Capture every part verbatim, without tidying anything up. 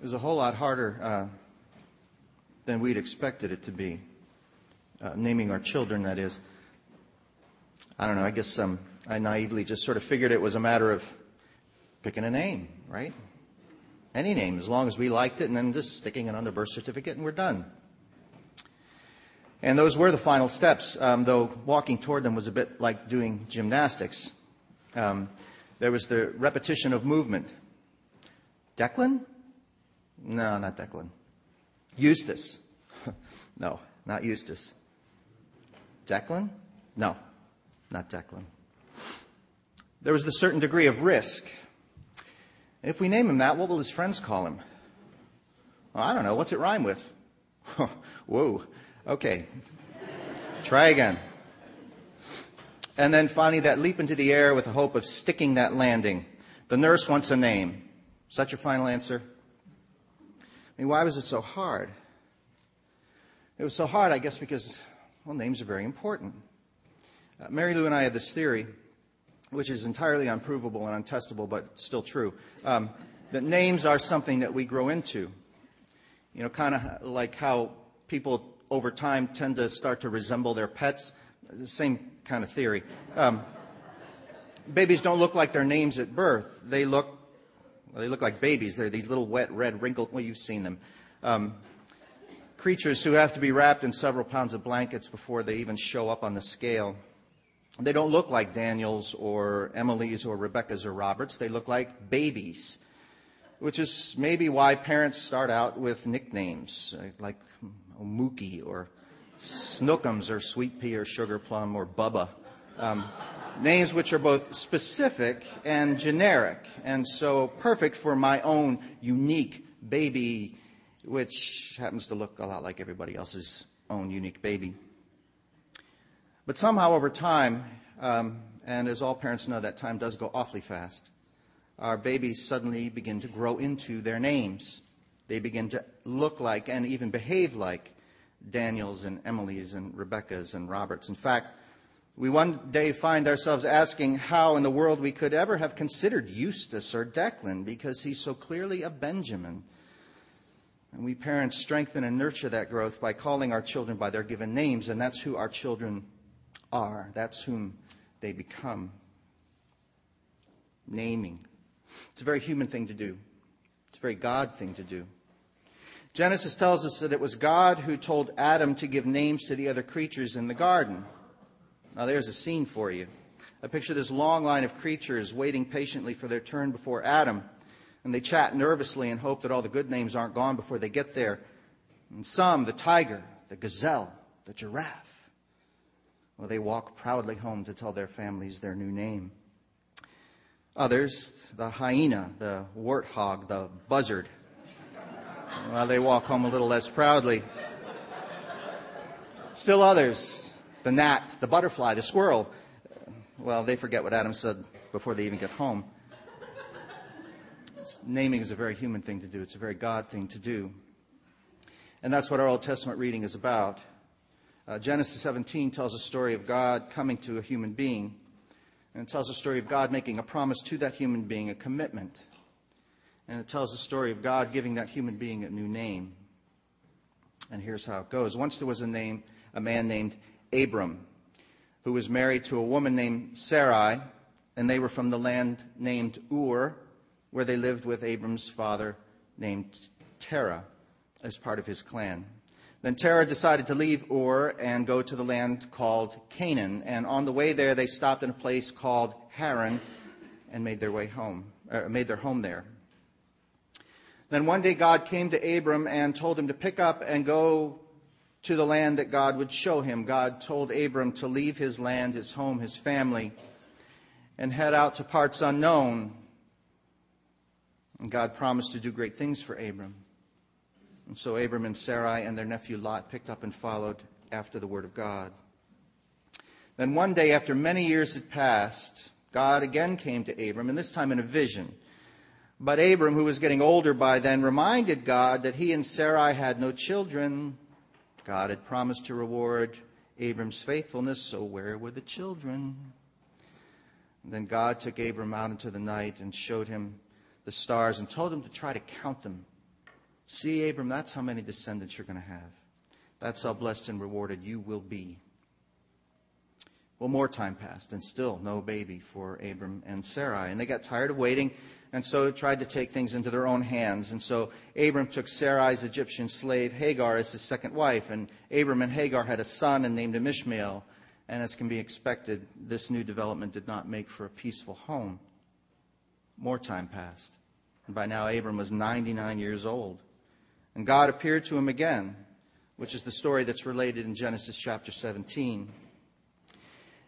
It was a whole lot harder uh, than we'd expected it to be. Uh, naming our children, that is. I don't know, I guess um, I naively just sort of figured it was a matter of picking a name, right? Any name, as long as we liked it, and then just sticking it on the birth certificate, and we're done. And those were the final steps, um, though walking toward them was a bit like doing gymnastics. Um, there was the repetition of movement. Declan? No, not Declan. Eustace? No, not Eustace. Declan? No, not Declan. There was the certain degree of risk. If we name him that, what will his friends call him? Well, I don't know. What's it rhyme with? Whoa. Okay. Try again. And then finally that leap into the air with the hope of sticking that landing. The nurse wants a name. Is that your final answer? I mean, why was it so hard? It was so hard, I guess, because, well, names are very important. Uh, Mary Lou and I have this theory, which is entirely unprovable and untestable, but still true, um, that names are something that we grow into. You know, kind of like how people over time tend to start to resemble their pets. The same kind of theory. Um, babies don't look like their names at birth. They look, well, they look like babies. They're these little wet, red, wrinkled, well, you've seen them. Um, creatures who have to be wrapped in several pounds of blankets before they even show up on the scale. They don't look like Daniels or Emily's or Rebecca's or Roberts. They look like babies, which is maybe why parents start out with nicknames like Mookie or Snookums or Sweet Pea or Sugar Plum or Bubba. Um, names which are both specific and generic, and so perfect for my own unique baby, which happens to look a lot like everybody else's own unique baby. But somehow over time, um, and as all parents know, that time does go awfully fast, our babies suddenly begin to grow into their names. They begin to look like and even behave like Daniels and Emily's and Rebecca's and Roberts. In fact, we one day find ourselves asking how in the world we could ever have considered Eustace or Declan, because he's so clearly a Benjamin. And we parents strengthen and nurture that growth by calling our children by their given names, and that's who our children are. That's whom they become. Naming. It's a very human thing to do. It's a very God thing to do. Genesis tells us that it was God who told Adam to give names to the other creatures in the garden. Now there's a scene for you. I picture this long line of creatures waiting patiently for their turn before Adam. And they chat nervously and hope that all the good names aren't gone before they get there. And some, the tiger, the gazelle, the giraffe, well, they walk proudly home to tell their families their new name. Others, the hyena, the warthog, the buzzard, well, they walk home a little less proudly. Still others, the gnat, the butterfly, the squirrel. Well, they forget what Adam said before they even get home. Naming is a very human thing to do. It's a very God thing to do. And that's what our Old Testament reading is about. Uh, Genesis seventeen tells a story of God coming to a human being. And it tells a story of God making a promise to that human being, a commitment. And it tells the story of God giving that human being a new name. And here's how it goes. Once there was a name, a man named Abram, who was married to a woman named Sarai, and they were from the land named Ur, where they lived with Abram's father named Terah as part of his clan. Then Terah decided to leave Ur and go to the land called Canaan. And on the way there, they stopped in a place called Haran and made their way home, or made their home there. Then one day God came to Abram and told him to pick up and go to the land that God would show him. God told Abram to leave his land, his home, his family, and head out to parts unknown. And God promised to do great things for Abram. And so Abram and Sarai and their nephew Lot picked up and followed after the word of God. Then one day, after many years had passed, God again came to Abram, and this time in a vision. But Abram, who was getting older by then, reminded God that he and Sarai had no children. God had promised to reward Abram's faithfulness, so where were the children? And then God took Abram out into the night and showed him the stars and told him to try to count them. See, Abram, that's how many descendants you're going to have. That's how blessed and rewarded you will be. Well, more time passed, and still no baby for Abram and Sarai. And they got tired of waiting, and so tried to take things into their own hands. And so Abram took Sarai's Egyptian slave Hagar as his second wife. And Abram and Hagar had a son and named him Ishmael. And as can be expected, this new development did not make for a peaceful home. More time passed. And by now Abram was ninety-nine years old. And God appeared to him again, which is the story that's related in Genesis chapter seventeen.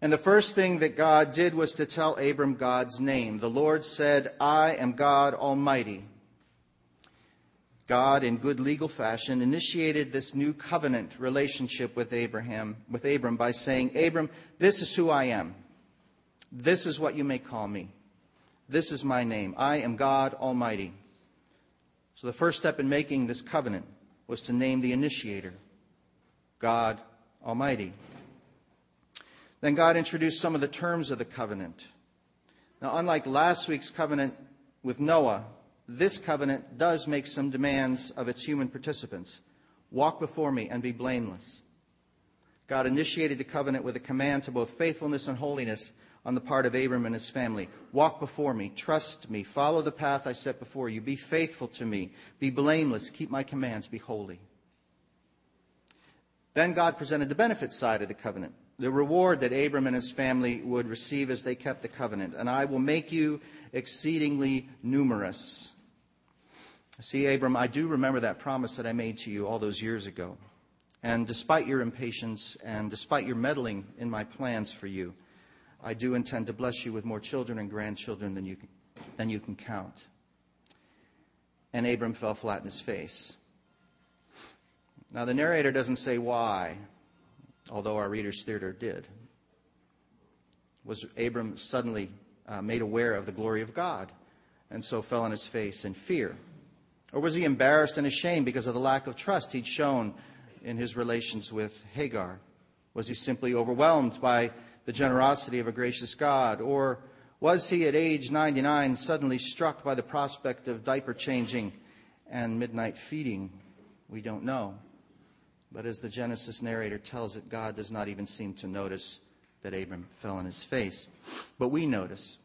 And the first thing that God did was to tell Abram God's name. The Lord said, I am God Almighty. God, in good legal fashion, initiated this new covenant relationship with Abraham, with Abram by saying, Abram, this is who I am. This is what you may call me. This is my name. I am God Almighty. So the first step in making this covenant was to name the initiator, God Almighty. Then God introduced some of the terms of the covenant. Now, unlike last week's covenant with Noah, this covenant does make some demands of its human participants. Walk before me and be blameless. God initiated the covenant with a command to both faithfulness and holiness on the part of Abram and his family. Walk before me, trust me, follow the path I set before you, be faithful to me, be blameless, keep my commands, be holy. Then God presented the benefit side of the covenant, the reward that Abram and his family would receive as they kept the covenant. And I will make you exceedingly numerous. See, Abram, I do remember that promise that I made to you all those years ago. And despite your impatience and despite your meddling in my plans for you, I do intend to bless you with more children and grandchildren than you can, than you can count. And Abram fell flat in his face. Now, the narrator doesn't say why, although our reader's theater did. Was Abram suddenly uh, made aware of the glory of God and so fell on his face in fear? Or was he embarrassed and ashamed because of the lack of trust he'd shown in his relations with Hagar? Was he simply overwhelmed by the generosity of a gracious God? Or was he at age ninety-nine suddenly struck by the prospect of diaper changing and midnight feeding? We don't know. But as the Genesis narrator tells it, God does not even seem to notice that Abram fell on his face. But we notice.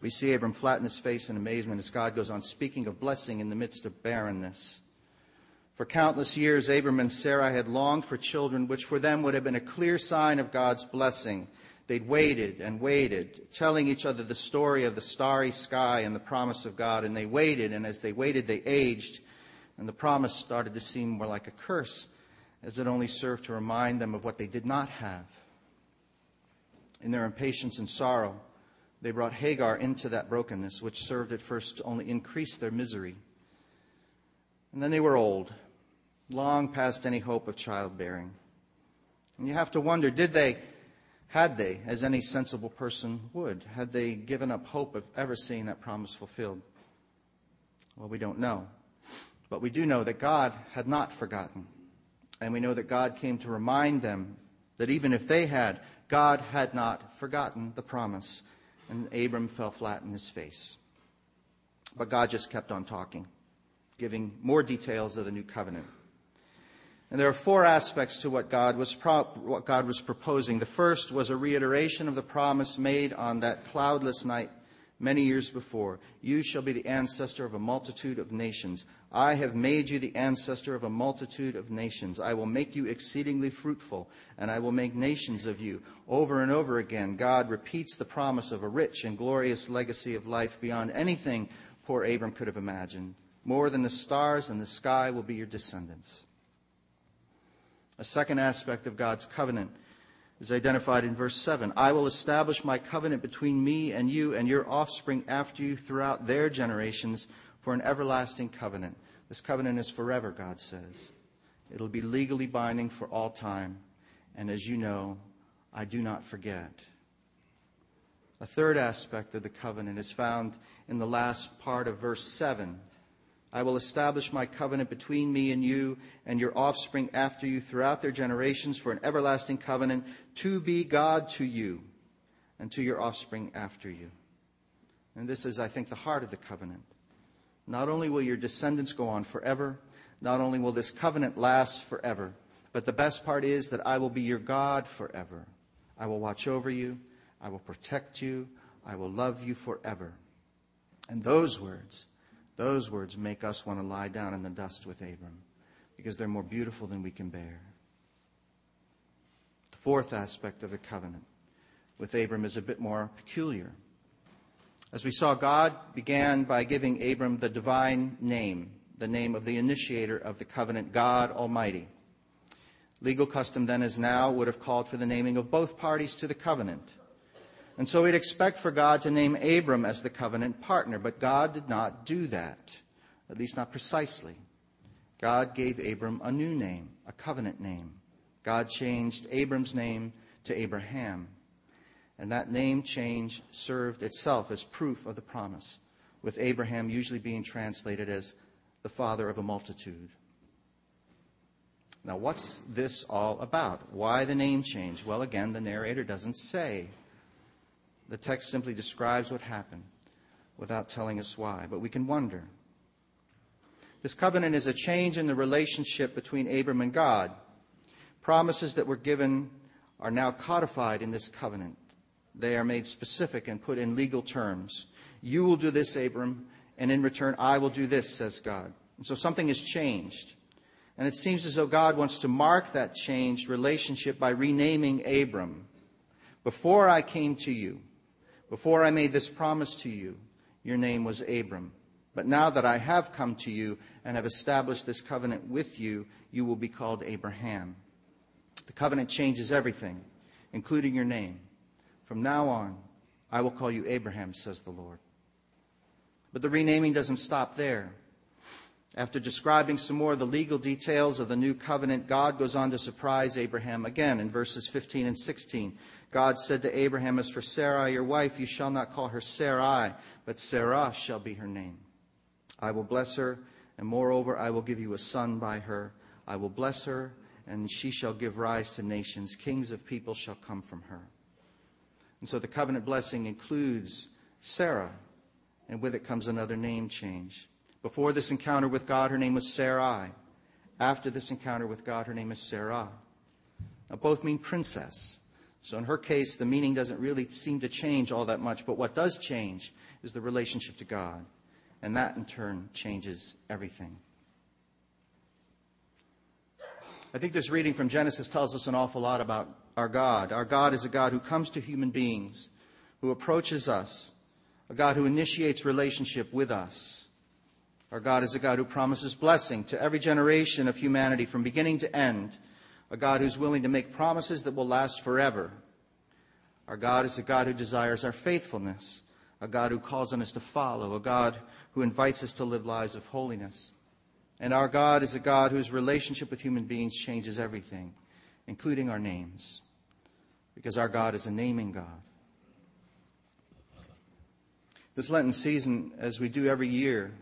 We see Abram flatten his face in amazement as God goes on speaking of blessing in the midst of barrenness. For countless years, Abram and Sarai had longed for children, which for them would have been a clear sign of God's blessing. They'd waited and waited, telling each other the story of the starry sky and the promise of God. And they waited, and as they waited, they aged. And the promise started to seem more like a curse, as it only served to remind them of what they did not have. In their impatience and sorrow, they brought Hagar into that brokenness, which served at first to only increase their misery. And then they were old, long past any hope of childbearing. And you have to wonder, did they, had they, as any sensible person would, had they given up hope of ever seeing that promise fulfilled? Well, we don't know. But we do know that God had not forgotten. And we know that God came to remind them that even if they had, God had not forgotten the promise. And Abram fell flat in his face. But God just kept on talking, giving more details of the new covenant. And there are four aspects to what God was pro- what God was proposing. The first was a reiteration of the promise made on that cloudless night many years before. You shall be the ancestor of a multitude of nations. I have made you the ancestor of a multitude of nations. I will make you exceedingly fruitful, and I will make nations of you. Over and over again, God repeats the promise of a rich and glorious legacy of life beyond anything poor Abram could have imagined. More than the stars and the sky will be your descendants. A second aspect of God's covenant is identified in verse seven. I will establish my covenant between me and you and your offspring after you throughout their generations for an everlasting covenant. This covenant is forever, God says. It'll be legally binding for all time. And as you know, I do not forget. A third aspect of the covenant is found in the last part of verse seven. I will establish my covenant between me and you and your offspring after you throughout their generations for an everlasting covenant to be God to you and to your offspring after you. And this is, I think, the heart of the covenant. Not only will your descendants go on forever, not only will this covenant last forever, but the best part is that I will be your God forever. I will watch over you. I will protect you. I will love you forever. And those words, those words make us want to lie down in the dust with Abram, because they're more beautiful than we can bear. The fourth aspect of the covenant with Abram is a bit more peculiar. As we saw, God began by giving Abram the divine name, the name of the initiator of the covenant, God Almighty. Legal custom then as now would have called for the naming of both parties to the covenant. And so we'd expect for God to name Abram as the covenant partner, but God did not do that, at least not precisely. God gave Abram a new name, a covenant name. God changed Abram's name to Abraham. And that name change served itself as proof of the promise, with Abraham usually being translated as the father of a multitude. Now, what's this all about? Why the name change? Well, again, the narrator doesn't say. The text simply describes what happened without telling us why, but we can wonder. This covenant is a change in the relationship between Abram and God. Promises that were given are now codified in this covenant. They are made specific and put in legal terms. You will do this, Abram, and in return I will do this, says God. And so something has changed. And it seems as though God wants to mark that changed relationship by renaming Abram. Before I came to you, before I made this promise to you, your name was Abram. But now that I have come to you and have established this covenant with you, you will be called Abraham. The covenant changes everything, including your name. From now on, I will call you Abraham, says the Lord. But the renaming doesn't stop there. After describing some more of the legal details of the new covenant, God goes on to surprise Abraham again in verses fifteen and sixteen. God said to Abraham, as for Sarah, your wife, you shall not call her Sarai, but Sarah shall be her name. I will bless her, and moreover, I will give you a son by her. I will bless her, and she shall give rise to nations. Kings of people shall come from her. And so the covenant blessing includes Sarah, and with it comes another name change. Before this encounter with God, her name was Sarai. After this encounter with God, her name is Sarah. Now, both mean princess. So in her case, the meaning doesn't really seem to change all that much. But what does change is the relationship to God. And that, in turn, changes everything. I think this reading from Genesis tells us an awful lot about our God. Our God is a God who comes to human beings, who approaches us, a God who initiates relationship with us. Our God is a God who promises blessing to every generation of humanity from beginning to end, a God who's willing to make promises that will last forever. Our God is a God who desires our faithfulness, a God who calls on us to follow, a God who invites us to live lives of holiness. And our God is a God whose relationship with human beings changes everything, including our names, because our God is a naming God. This Lenten season, as we do every year,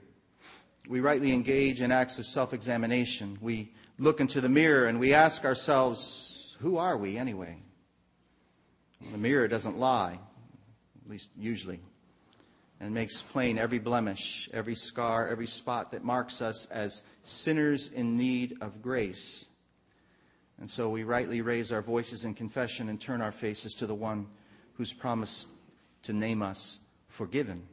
we rightly engage in acts of self-examination. We look into the mirror and we ask ourselves, who are we anyway? The mirror doesn't lie, at least usually, and makes plain every blemish, every scar, every spot that marks us as sinners in need of grace. And so we rightly raise our voices in confession and turn our faces to the one who's promised to name us forgiven.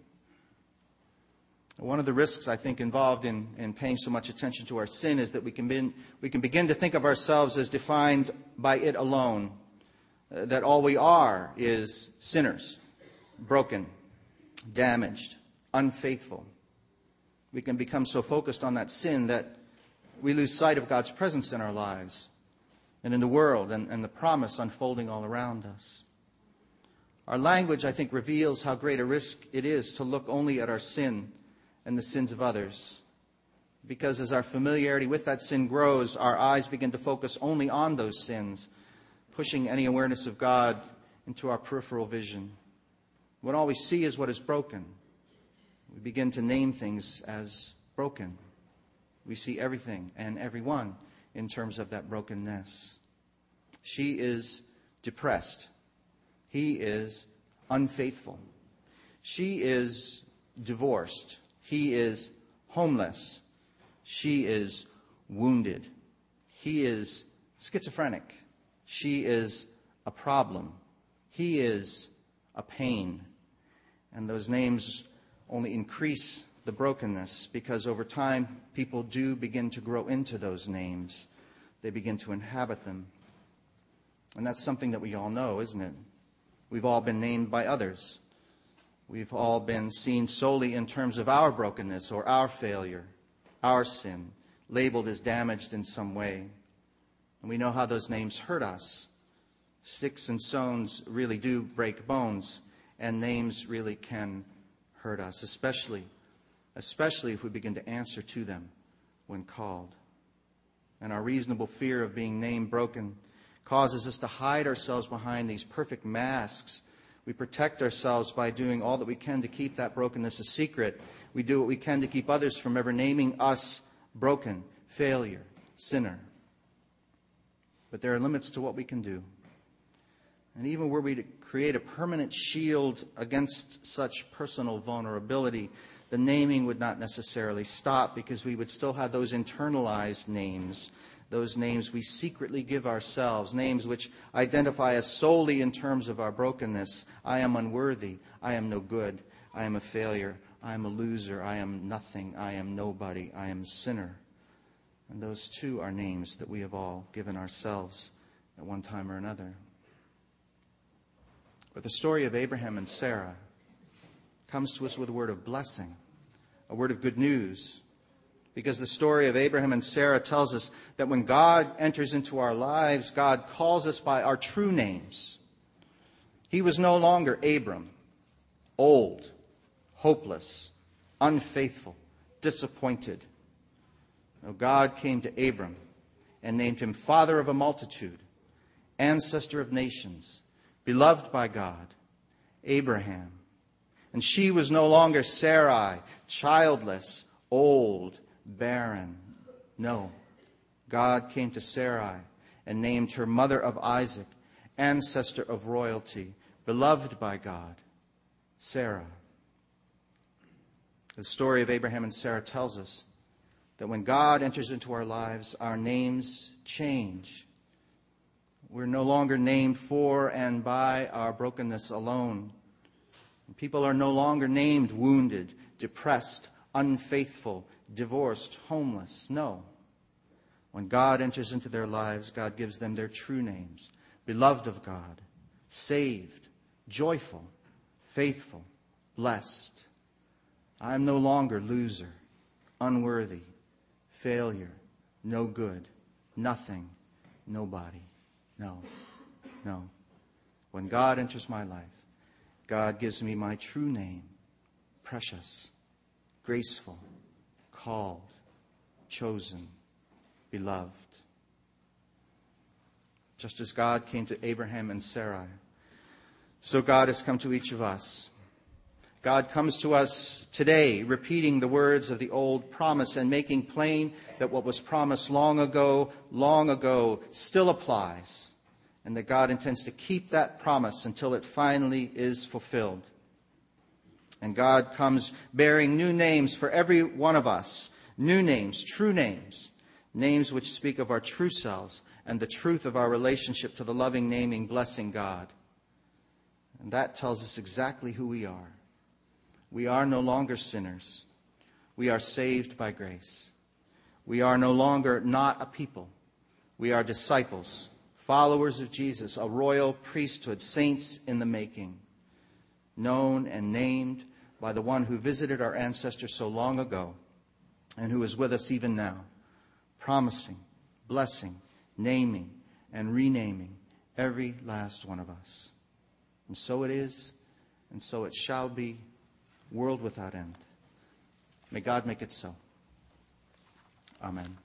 One of the risks, I think, involved in, in paying so much attention to our sin is that we can, be, we can begin to think of ourselves as defined by it alone, uh, that all we are is sinners, broken, damaged, unfaithful. We can become so focused on that sin that we lose sight of God's presence in our lives and in the world and, and the promise unfolding all around us. Our language, I think, reveals how great a risk it is to look only at our sin and the sins of others, because as our familiarity with that sin grows, our eyes begin to focus only on those sins, pushing any awareness of God into our peripheral vision. When all we see is what is broken, we begin to name things as broken. We see everything and everyone in terms of that brokenness. She is depressed. He is unfaithful. She is divorced. He is homeless. She is wounded. He is schizophrenic. She is a problem. He is a pain. And those names only increase the brokenness, because over time, people do begin to grow into those names. They begin to inhabit them. And that's something that we all know, isn't it? We've all been named by others. We've all been seen solely in terms of our brokenness or our failure, our sin, labeled as damaged in some way. And we know how those names hurt us. Sticks and stones really do break bones, and names really can hurt us, especially, especially if we begin to answer to them when called. And our reasonable fear of being named broken causes us to hide ourselves behind these perfect masks. We protect ourselves by doing all that we can to keep that brokenness a secret. We do what we can to keep others from ever naming us broken, failure, sinner. But there are limits to what we can do. And even were we to create a permanent shield against such personal vulnerability, the naming would not necessarily stop, because we would still have those internalized names, those names we secretly give ourselves, names which identify us solely in terms of our brokenness. I am unworthy. I am no good. I am a failure. I am a loser. I am nothing. I am nobody. I am a sinner. And those too are names that we have all given ourselves at one time or another. But the story of Abraham and Sarah comes to us with a word of blessing, a word of good news, because the story of Abraham and Sarah tells us that when God enters into our lives, God calls us by our true names. He was no longer Abram, old, hopeless, unfaithful, disappointed. No, God came to Abram and named him father of a multitude, ancestor of nations, beloved by God, Abraham. And she was no longer Sarai, childless, old, barren. No, God came to Sarai and named her mother of Isaac, ancestor of royalty, beloved by God, Sarah. The story of Abraham and Sarah tells us that when God enters into our lives, our names change. We're no longer named for and by our brokenness alone. People are no longer named wounded, depressed, unfaithful, divorced, homeless. No. When God enters into their lives, God gives them their true names. Beloved of God, saved, joyful, faithful, blessed. I am no longer loser, unworthy, failure, no good, nothing, nobody. No, no. When God enters my life, God gives me my true name, precious, graceful, called, chosen, beloved. Just as God came to Abraham and Sarai, so God has come to each of us. God comes to us today, repeating the words of the old promise and making plain that what was promised long ago, long ago, still applies. And that God intends to keep that promise until it finally is fulfilled. And God comes bearing new names for every one of us. New names, true names. Names which speak of our true selves and the truth of our relationship to the loving, naming, blessing God. And that tells us exactly who we are. We are no longer sinners. We are saved by grace. We are no longer not a people. We are disciples. Followers of Jesus, a royal priesthood, saints in the making, known and named by the one who visited our ancestors so long ago and who is with us even now, promising, blessing, naming, and renaming every last one of us. And so it is, and so it shall be, world without end. May God make it so. Amen.